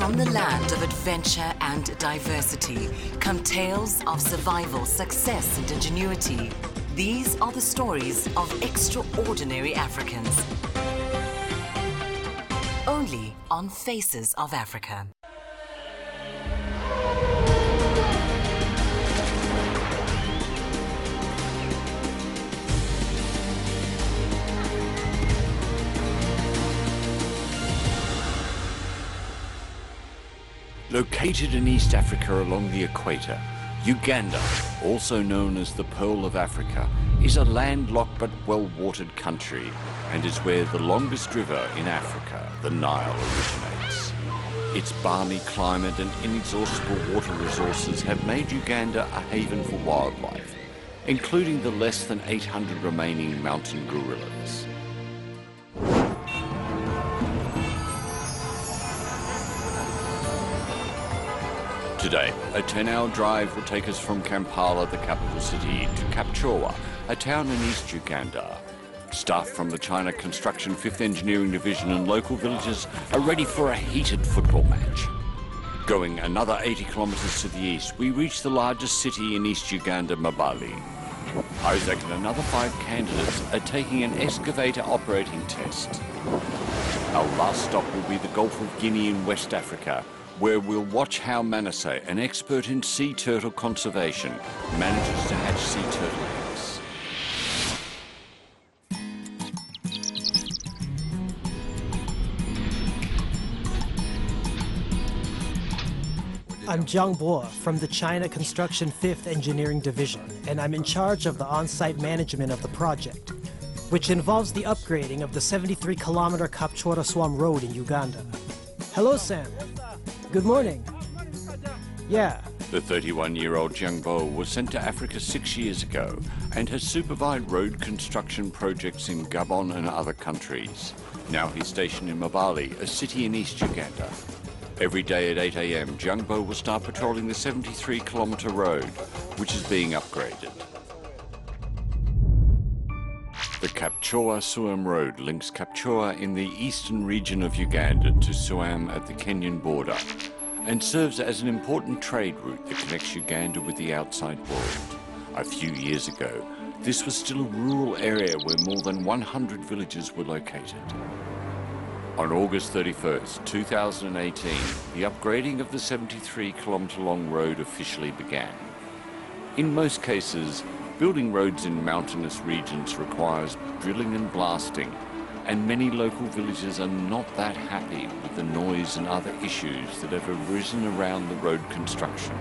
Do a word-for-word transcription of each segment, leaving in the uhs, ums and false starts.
From the land of adventure and diversity come tales of survival, success and ingenuity. These are the stories of extraordinary Africans. Only on Faces of Africa. Located in East Africa along the equator, Uganda, also known as the Pearl of Africa, is a landlocked but well-watered country and is where the longest river in Africa, the Nile, originates. Its balmy climate and inexhaustible water resources have made Uganda a haven for wildlife, including the less than eight hundred remaining mountain gorillas. Today, a ten-hour drive will take us from Kampala, the capital city, to Kapchorwa, a town in East Uganda. Staff from the China Construction, fifth Engineering Division and local villagers are ready for a heated football match. Going another eighty kilometres to the east, we reach the largest city in East Uganda, Mabali. Isaac and another five candidates are taking an excavator operating test. Our last stop will be the Gulf of Guinea in West Africa, where we'll watch how Manasseh, an expert in sea turtle conservation, manages to hatch sea turtle eggs. I'm Zhang Bo from the China Construction fifth Engineering Division, and I'm in charge of the on-site management of the project, which involves the upgrading of the seventy-three kilometer Kapchorwa Swamp Road in Uganda. Hello, Sam. Good morning. Yeah. The thirty-one-year-old Jiangbo was sent to Africa six years ago and has supervised road construction projects in Gabon and other countries. Now he's stationed in Mabali, a city in East Uganda. Every day at eight a m, Jiangbo will start patrolling the seventy-three kilometre road, which is being upgraded. The Kapchorwa Suam road links Kapchorwa in the eastern region of Uganda to Suam at the Kenyan border and serves as an important trade route that connects Uganda with the outside world. A few years ago, this was still a rural area where more than one hundred villages were located. On August thirty-first, two thousand eighteen, the upgrading of the seventy-three kilometre long road officially began. In most cases, building roads in mountainous regions requires drilling and blasting, and many local villages are not that happy with the noise and other issues that have arisen around the road construction.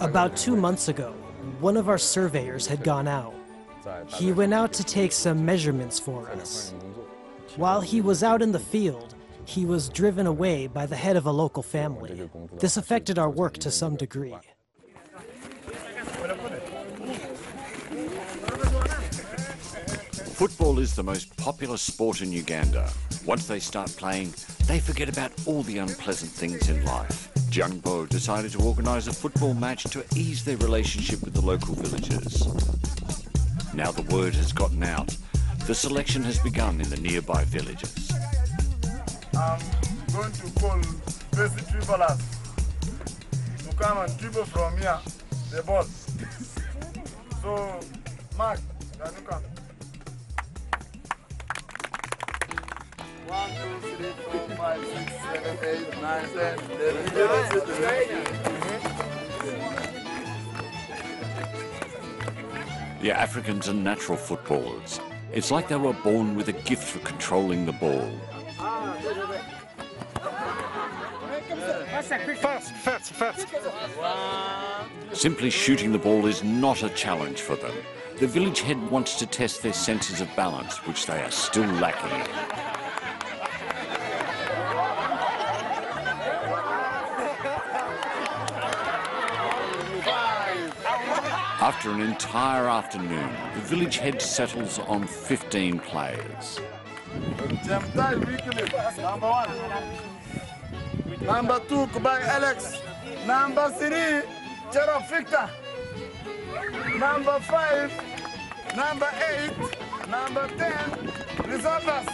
About two months ago, one of our surveyors had gone out. He went out to take some measurements for us. While he was out in the field, he was driven away by the head of a local family. This affected our work to some degree. Football is the most popular sport in Uganda. Once they start playing, they forget about all the unpleasant things in life. Jiangbo decided to organise a football match to ease their relationship with the local villagers. Now the word has gotten out. The selection has begun in the nearby villages. I'm going to call basic dribblers to come and dribble from here, the ball. So, Mark, can you come? One, two, three, four, five, six, seven, eight, nine, ten, eleven, twelve, thirteen. The Africans are natural footballers. It's like they were born with a gift for controlling the ball. Fast, fast, fast. Simply shooting the ball is not a challenge for them. The village head wants to test their senses of balance, which they are still lacking in. After an entire afternoon, the village head settles on fifteen players. Number one. Number two, Kubai Alex. Number three, Jerof Victor. Number five, number eight, number ten, Rizabas.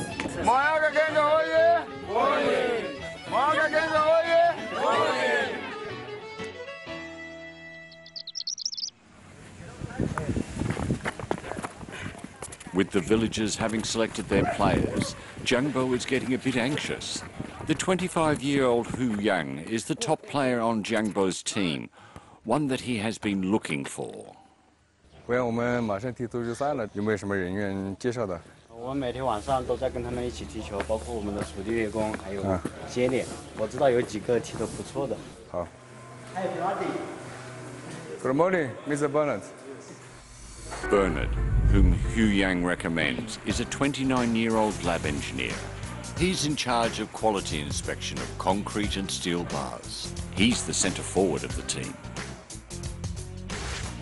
Moaga Ganga Oye. Oye. Moaga With the villagers having selected their players, Jiangbo is getting a bit anxious. The twenty-five-year-old Hu Yang is the top player on Jiangbo's team, one that he has been looking for. Good morning, Mister Bernard. Bernard, whom Hu Yang recommends, is a twenty-nine-year-old lab engineer. He's in charge of quality inspection of concrete and steel bars. He's the centre forward of the team.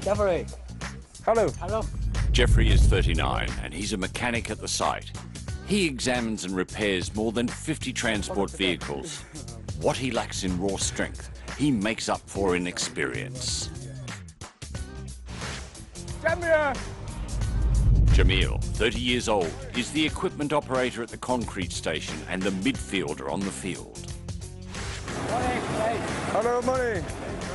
Jeffrey. Hello. Hello. Jeffrey is thirty-nine and he's a mechanic at the site. He examines and repairs more than fifty transport vehicles. What he lacks in raw strength, he makes up for in experience. Jameel. Jameel, thirty years old, is the equipment operator at the concrete station and the midfielder on the field. Morning. Hello, morning.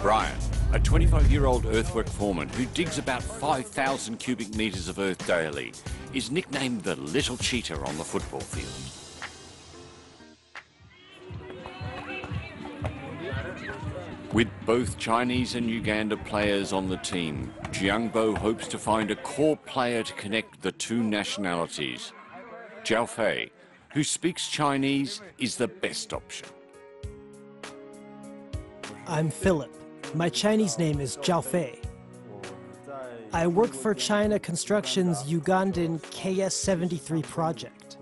Brian, a twenty-five-year-old earthwork foreman who digs about five thousand cubic metres of earth daily, is nicknamed the little cheater on the football field. With both Chinese and Uganda players on the team, Jiangbo hopes to find a core player to connect the two nationalities. Zhao Fei, who speaks Chinese, is the best option. I'm Philip. My Chinese name is Zhao Fei. I work for China Construction's Ugandan K S seventy-three project.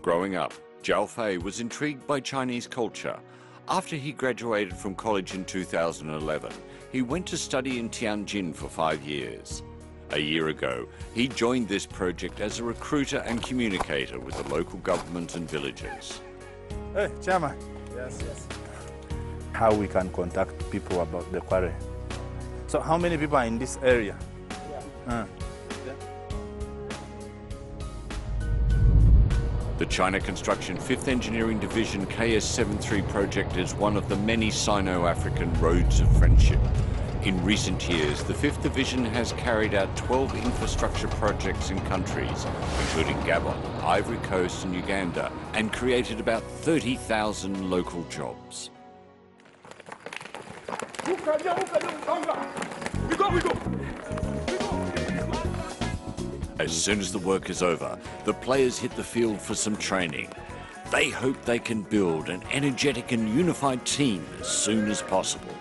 Growing up, Zhao Fei was intrigued by Chinese culture. After he graduated from college in two thousand eleven, he went to study in Tianjin for five years. A year ago, he joined this project as a recruiter and communicator with the local government and villagers. Hey, Chairman. Yes, yes. How we can contact people about the quarry. So how many people are in this area? Yeah. Uh. The China Construction fifth Engineering Division K S seventy-three project is one of the many Sino-African roads of friendship. In recent years, the fifth Division has carried out twelve infrastructure projects in countries, including Gabon, Ivory Coast and Uganda, and created about thirty thousand local jobs. We go, we go. As soon as the work is over, the players hit the field for some training. They hope they can build an energetic and unified team as soon as possible.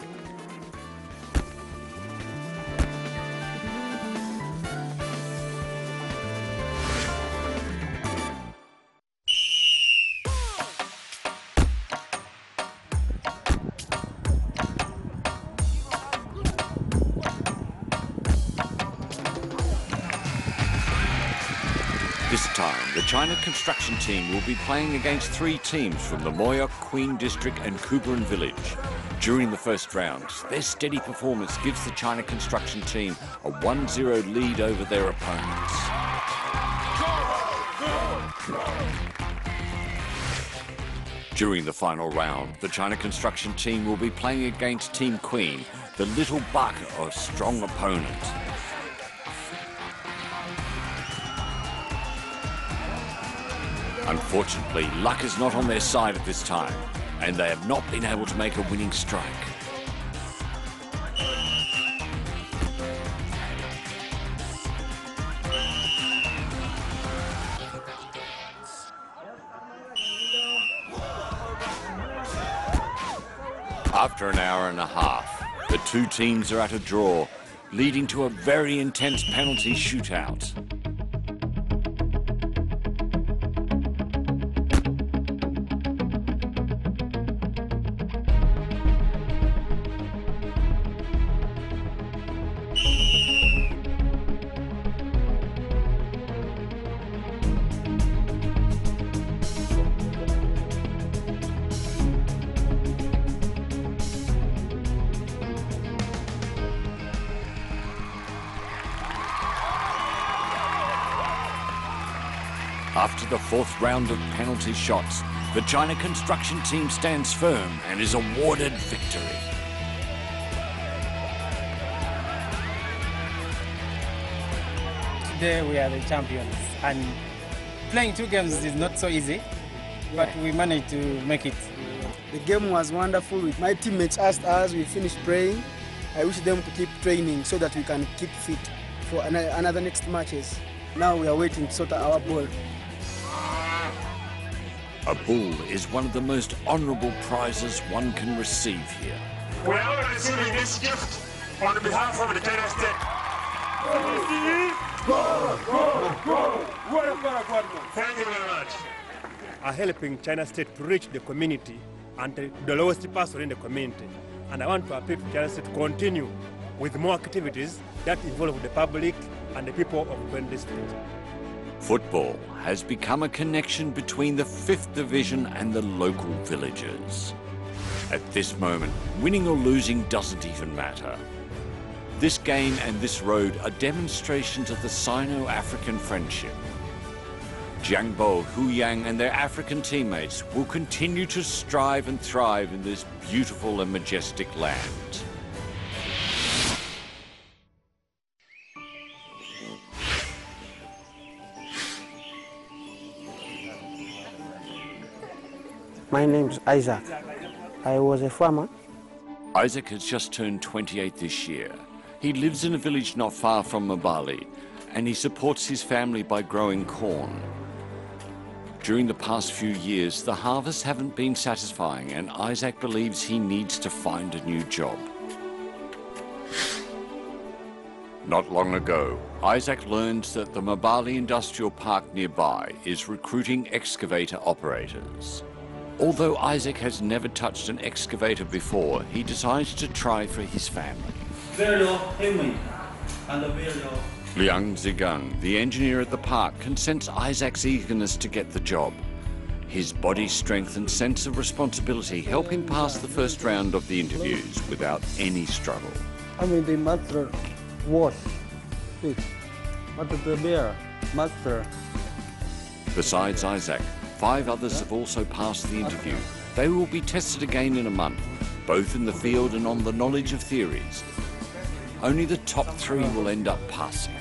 China Construction team will be playing against three teams from the Moyok, Queen District and Kuban village. During the first rounds, their steady performance gives the China Construction team a one zero lead over their opponents. During the final round, the China Construction team will be playing against Team Queen, the little barker of strong opponents. Unfortunately, luck is not on their side at this time, and they have not been able to make a winning strike. After an hour and a half, the two teams are at a draw, leading to a very intense penalty shootout. After the fourth round of penalty shots, the China Construction team stands firm and is awarded victory. today we are the champions. And playing two games is not so easy, but we managed to make it. The game was wonderful. My teammates asked us, we finished praying. I wish them to keep training so that we can keep fit for another next matches. Now we are waiting to sort our ball. A bull is one of the most honourable prizes one can receive here. We are all receiving this gift on behalf of the Kenya State. Go, go, go, go. Thank you very much. Are helping China State to reach the community and the lowest person in the community. And I want to appeal to China State to continue with more activities that involve the public and the people of Gwen District. Football has become a connection between the fifth Division and the local villagers. At this moment, winning or losing doesn't even matter. This game and this road are demonstrations of the Sino-African friendship. Jiangbo, Hu Yang and their African teammates will continue to strive and thrive in this beautiful and majestic land. My name's Isaac. I was a farmer. Isaac has just turned twenty-eight this year. He lives in a village not far from Mabali, and he supports his family by growing corn. During the past few years, the harvests haven't been satisfying, and Isaac believes he needs to find a new job. Not long ago, Isaac learns that the Mabali Industrial Park nearby is recruiting excavator operators. Although Isaac has never touched an excavator before, he decides to try for his family. Liang Zigang, the engineer at the park, can sense Isaac's eagerness to get the job. His body strength and sense of responsibility help him pass the first round of the interviews without any struggle. I mean, the master wash it, but the bear, master. Besides Isaac, five others have also passed the interview. They will be tested again in a month, both in the field and on the knowledge of theories. Only the top three will end up passing.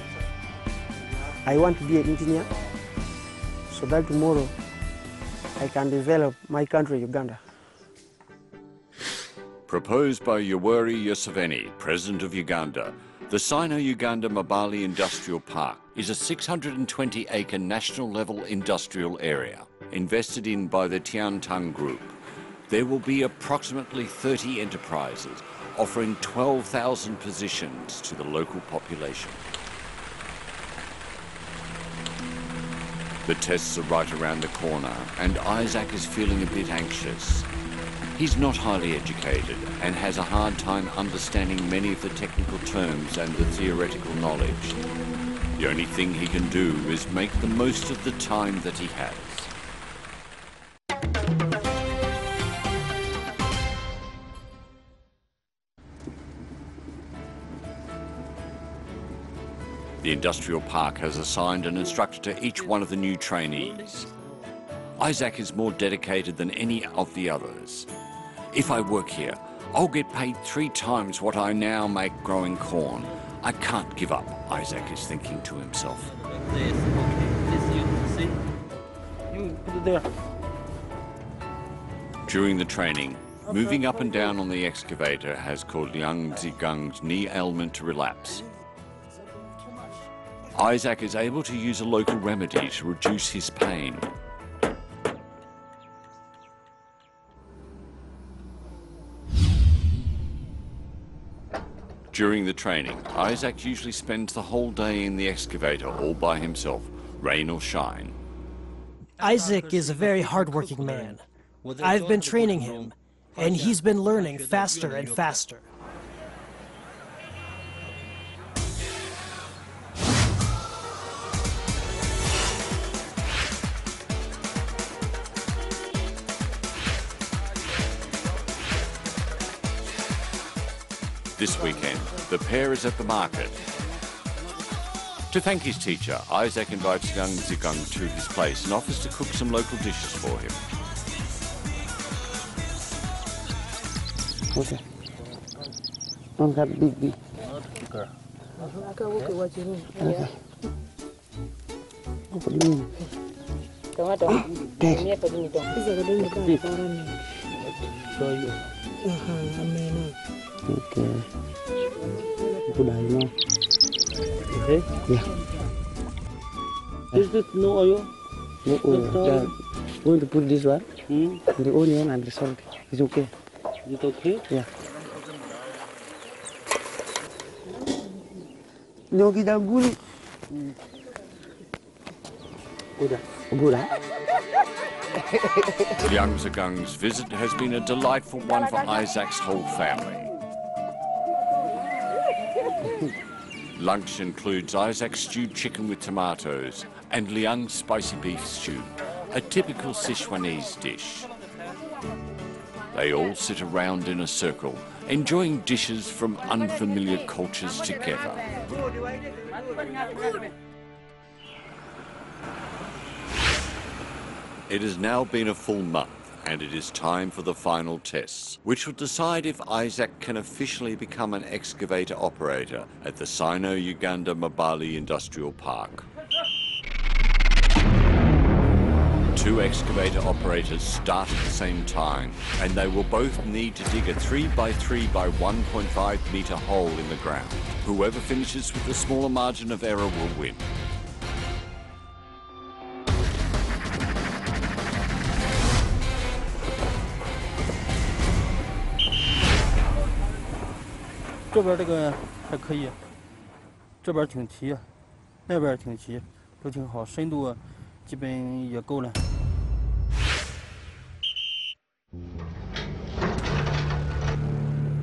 I want to be an engineer, so that tomorrow I can develop my country, Uganda. Proposed by Yoweri Museveni, President of Uganda, the Sino-Uganda Mabali Industrial Park is a six hundred twenty acre national-level industrial area invested in by the Tiantang Group. There will be approximately thirty enterprises offering twelve thousand positions to the local population. The tests are right around the corner, and Isaac is feeling a bit anxious. He's not highly educated and has a hard time understanding many of the technical terms and the theoretical knowledge. The only thing he can do is make the most of the time that he has. The industrial park has assigned an instructor to each one of the new trainees. Isaac is more dedicated than any of the others. If I work here, I'll get paid three times what I now make growing corn. I can't give up, Isaac is thinking to himself. During the training, moving up and down on the excavator has caused Liang Zigang's knee ailment to relapse. Isaac is able to use a local remedy to reduce his pain. During the training, Isaac usually spends the whole day in the excavator all by himself, rain or shine. Isaac is a very hardworking man. I've been training him, and he's been learning faster and faster. This weekend, the pair is at the market. To thank his teacher, Isaac invites Liang Zigang to his place and offers to cook some local dishes for him. Okay. Don't have big, big. Okay. Okay. Yeah. Is this no oil? No oil. We're going to put this one, hmm? The onion and the salt. It's okay. Is it okay? Yeah. No, it's not good. Good. Good. Liang Zigang's visit has been a delightful one for Isaac's whole family. Lunch includes Isaac's stewed chicken with tomatoes and Liang's spicy beef stew, a typical Sichuanese dish. They all sit around in a circle, enjoying dishes from unfamiliar cultures together. It has now been a full month, and it is time for the final tests, which will decide if Isaac can officially become an excavator operator at the Sino-Uganda Mabali Industrial Park. Two excavator operators start at the same time, and they will both need to dig a three by three by one point five meter hole in the ground. Whoever finishes with the smaller margin of error will win.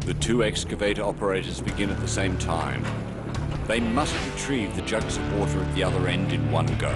The two excavator operators begin at the same time. They must retrieve the jugs of water at the other end in one go.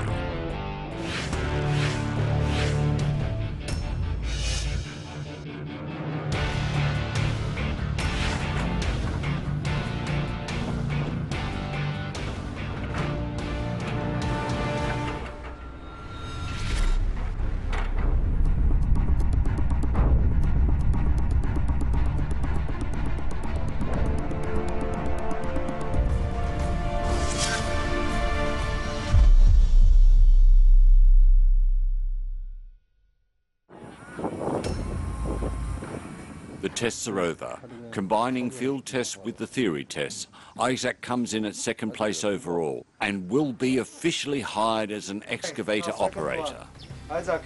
Tests are over. Combining field tests with the theory tests, Isaac comes in at second place overall and will be officially hired as an excavator operator. Isaac.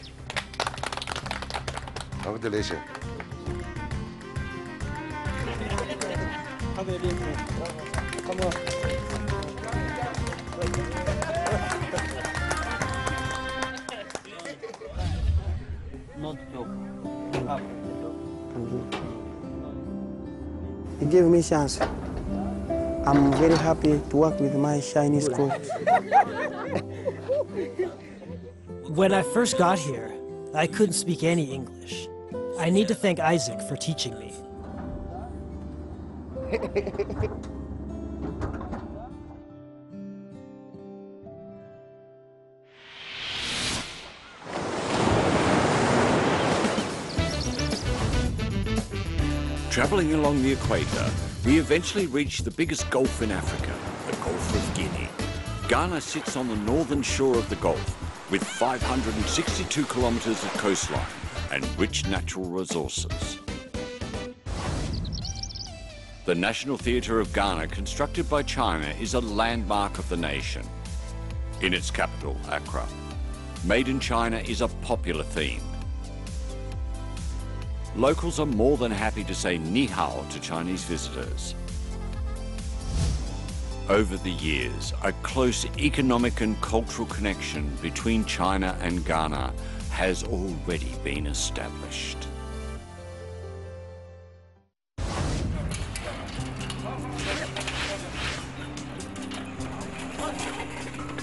Not joke. Up. It gave me a chance. I'm very happy to work with my Chinese coach. When I first got here, I couldn't speak any English. I need to thank Isaac for teaching me. Travelling along the equator, we eventually reach the biggest gulf in Africa, the Gulf of Guinea. Ghana sits on the northern shore of the gulf, with five hundred sixty-two kilometres of coastline and rich natural resources. The National Theatre of Ghana, constructed by China, is a landmark of the nation. In its capital, Accra, Made in China is a popular theme. Locals are more than happy to say ni hao to Chinese visitors. Over the years, a close economic and cultural connection between China and Ghana has already been established.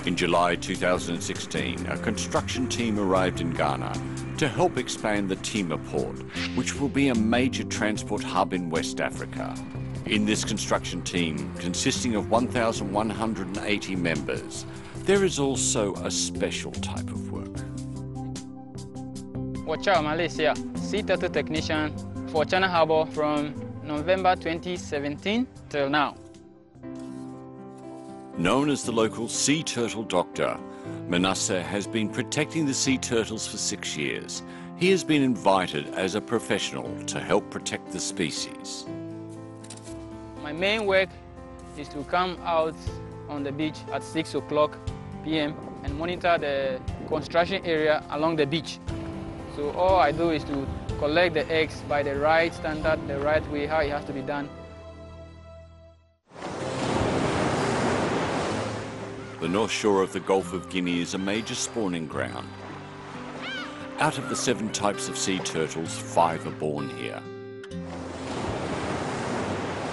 In July two thousand sixteen, a construction team arrived in Ghana to help expand the Tema port, which will be a major transport hub in West Africa. In this construction team, consisting of one thousand one hundred eighty members, there is also a special type of work. Watch out, Malaysia. Sea turtle technician for China Harbour from November twenty seventeen till now. Known as the local sea turtle doctor, Manasseh has been protecting the sea turtles for six years. He has been invited as a professional to help protect the species. My main work is to come out on the beach at six o'clock p m and monitor the construction area along the beach. So all I do is to collect the eggs by the right standard, the right way, how it has to be done. The north shore of the Gulf of Guinea is a major spawning ground. Out of the seven types of sea turtles, five are born here.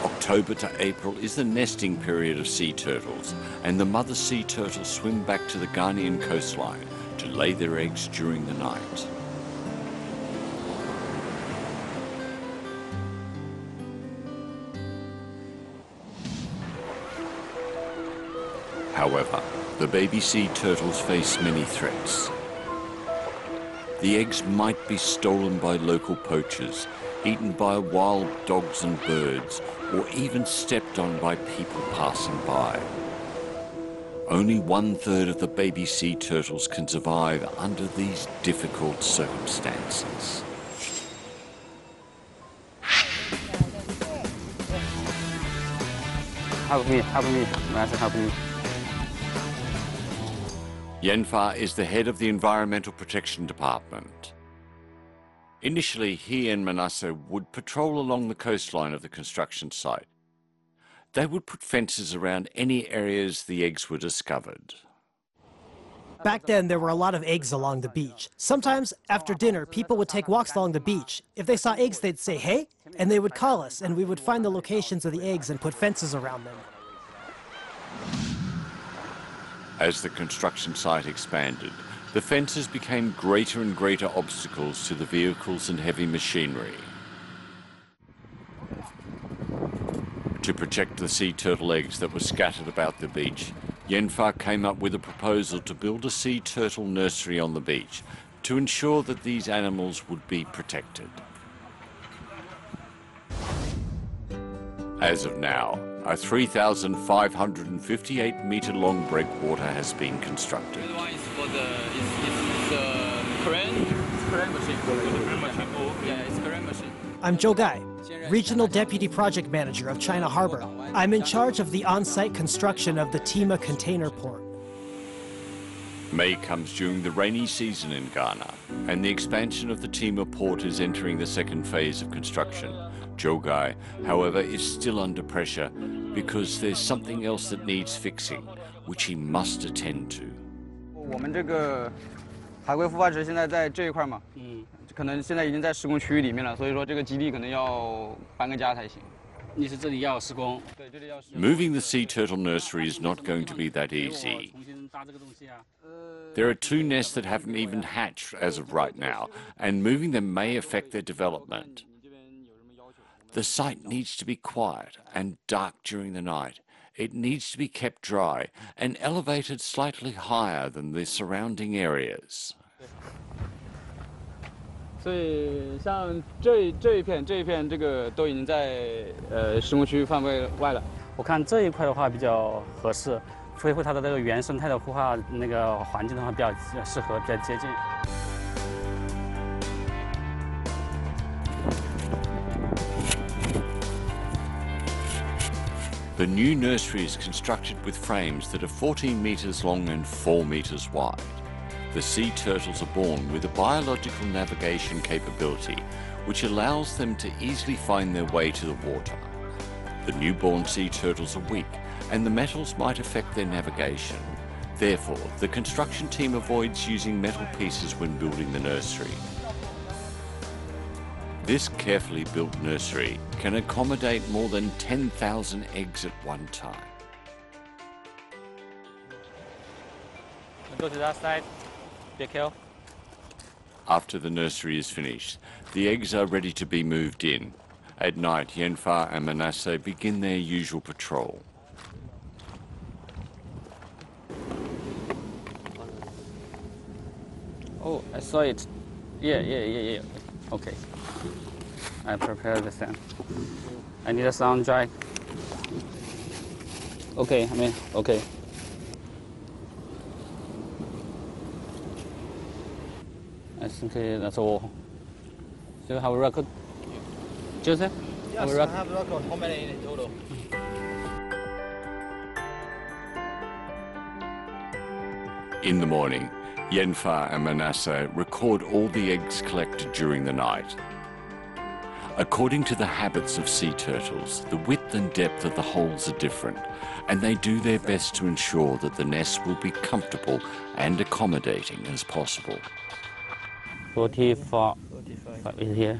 October to April is the nesting period of sea turtles, and the mother sea turtles swim back to the Ghanaian coastline to lay their eggs during the night. However, the baby sea turtles face many threats. The eggs might be stolen by local poachers, eaten by wild dogs and birds, or even stepped on by people passing by. Only one-third of the baby sea turtles can survive under these difficult circumstances. Help me, help me, Master, help me. Yenfa is the head of the Environmental Protection Department. Initially, he and Manasseh would patrol along the coastline of the construction site. They would put fences around any areas the eggs were discovered. Back then, there were a lot of eggs along the beach. Sometimes, after dinner, people would take walks along the beach. If they saw eggs, they'd say, "Hey," and they would call us, and we would find the locations of the eggs and put fences around them. As the construction site expanded, the fences became greater and greater obstacles to the vehicles and heavy machinery. To protect the sea turtle eggs that were scattered about the beach, Yenfa came up with a proposal to build a sea turtle nursery on the beach to ensure that these animals would be protected. As of now, a three thousand five hundred fifty-eight metre long breakwater has been constructed. I'm Zhou Gai, Regional Deputy Project Manager of China Harbour. I'm in charge of the on-site construction of the Tema Container Port. May comes during the rainy season in Ghana, and the expansion of the Tema Port is entering the second phase of construction. Zhou Gai, however, is still under pressure because there's something else that needs fixing, which he must attend to. Moving the sea turtle nursery is not going to be that easy. There are two nests that haven't even hatched as of right now, and moving them may affect their development. The site needs to be quiet and dark during the night. It needs to be kept dry and elevated slightly higher than the surrounding areas. The new nursery is constructed with frames that are fourteen metres long and four metres wide. The sea turtles are born with a biological navigation capability which allows them to easily find their way to the water. The newborn sea turtles are weak and the metals might affect their navigation. Therefore, the construction team avoids using metal pieces when building the nursery. This carefully built nursery can accommodate more than ten thousand eggs at one time. Go to that side. Be careful. After the nursery is finished, the eggs are ready to be moved in. At night, Yenfa and Manasseh begin their usual patrol. Oh, I saw it. Yeah, yeah, yeah, yeah. Okay. I prepare the sand. I need a sound dry. Okay, I mean, okay. I think uh, that's all. Do you have a record? Yeah. Joseph? Yes, have I have a record. How many in total? In the morning, Yenfa and Manasseh record all the eggs collected during the night. According to the habits of sea turtles, the width and depth of the holes are different, and they do their best to ensure that the nest will be comfortable and accommodating as possible. forty-four is here.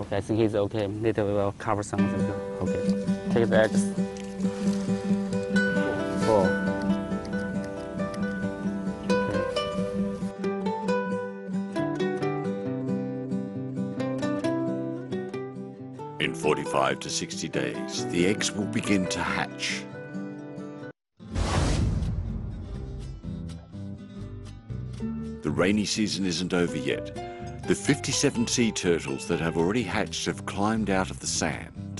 Okay, I think he's okay. Later we will cover some of them. Okay, take the eggs. Four. Okay. In forty-five to sixty days, the eggs will begin to hatch. The rainy season isn't over yet. The fifty-seven sea turtles that have already hatched have climbed out of the sand.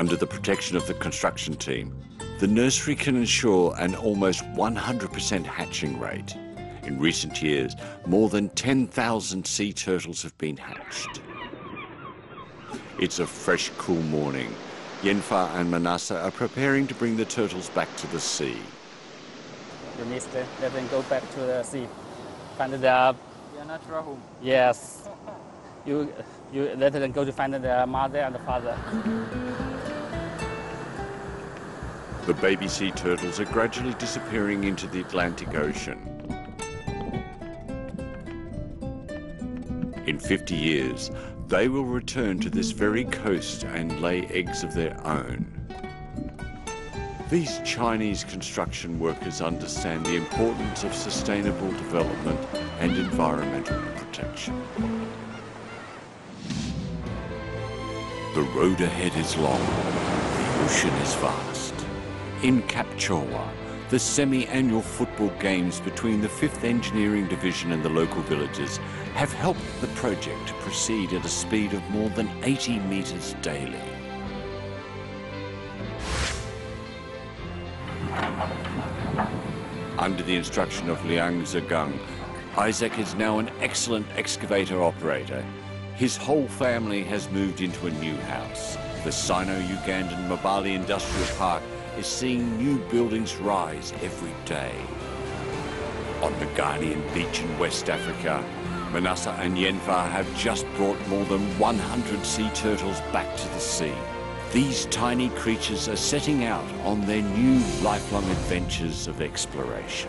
Under the protection of the construction team, the nursery can ensure an almost one hundred percent hatching rate. In recent years, more than ten thousand sea turtles have been hatched. It's a fresh, cool morning. Yenfa and Manasseh are preparing to bring the turtles back to the sea. You need to let them go back to the sea. Find their your natural home. Yes, you you let them go to find their mother and father. The baby sea turtles are gradually disappearing into the Atlantic Ocean. In fifty years, they will return to this very coast and lay eggs of their own. These Chinese construction workers understand the importance of sustainable development and environmental protection. The road ahead is long, the ocean is vast. In Kapchorwa, the semi-annual football games between the fifth Engineering Division and the local villages have helped the project to proceed at a speed of more than eighty metres daily. Under the instruction of Liang Zigang, Isaac is now an excellent excavator operator. His whole family has moved into a new house. The Sino-Uganda Mabali Industrial Park is seeing new buildings rise every day. On the Ghanaian beach in West Africa, Manasseh and Yenfa have just brought more than one hundred sea turtles back to the sea. These tiny creatures are setting out on their new lifelong adventures of exploration.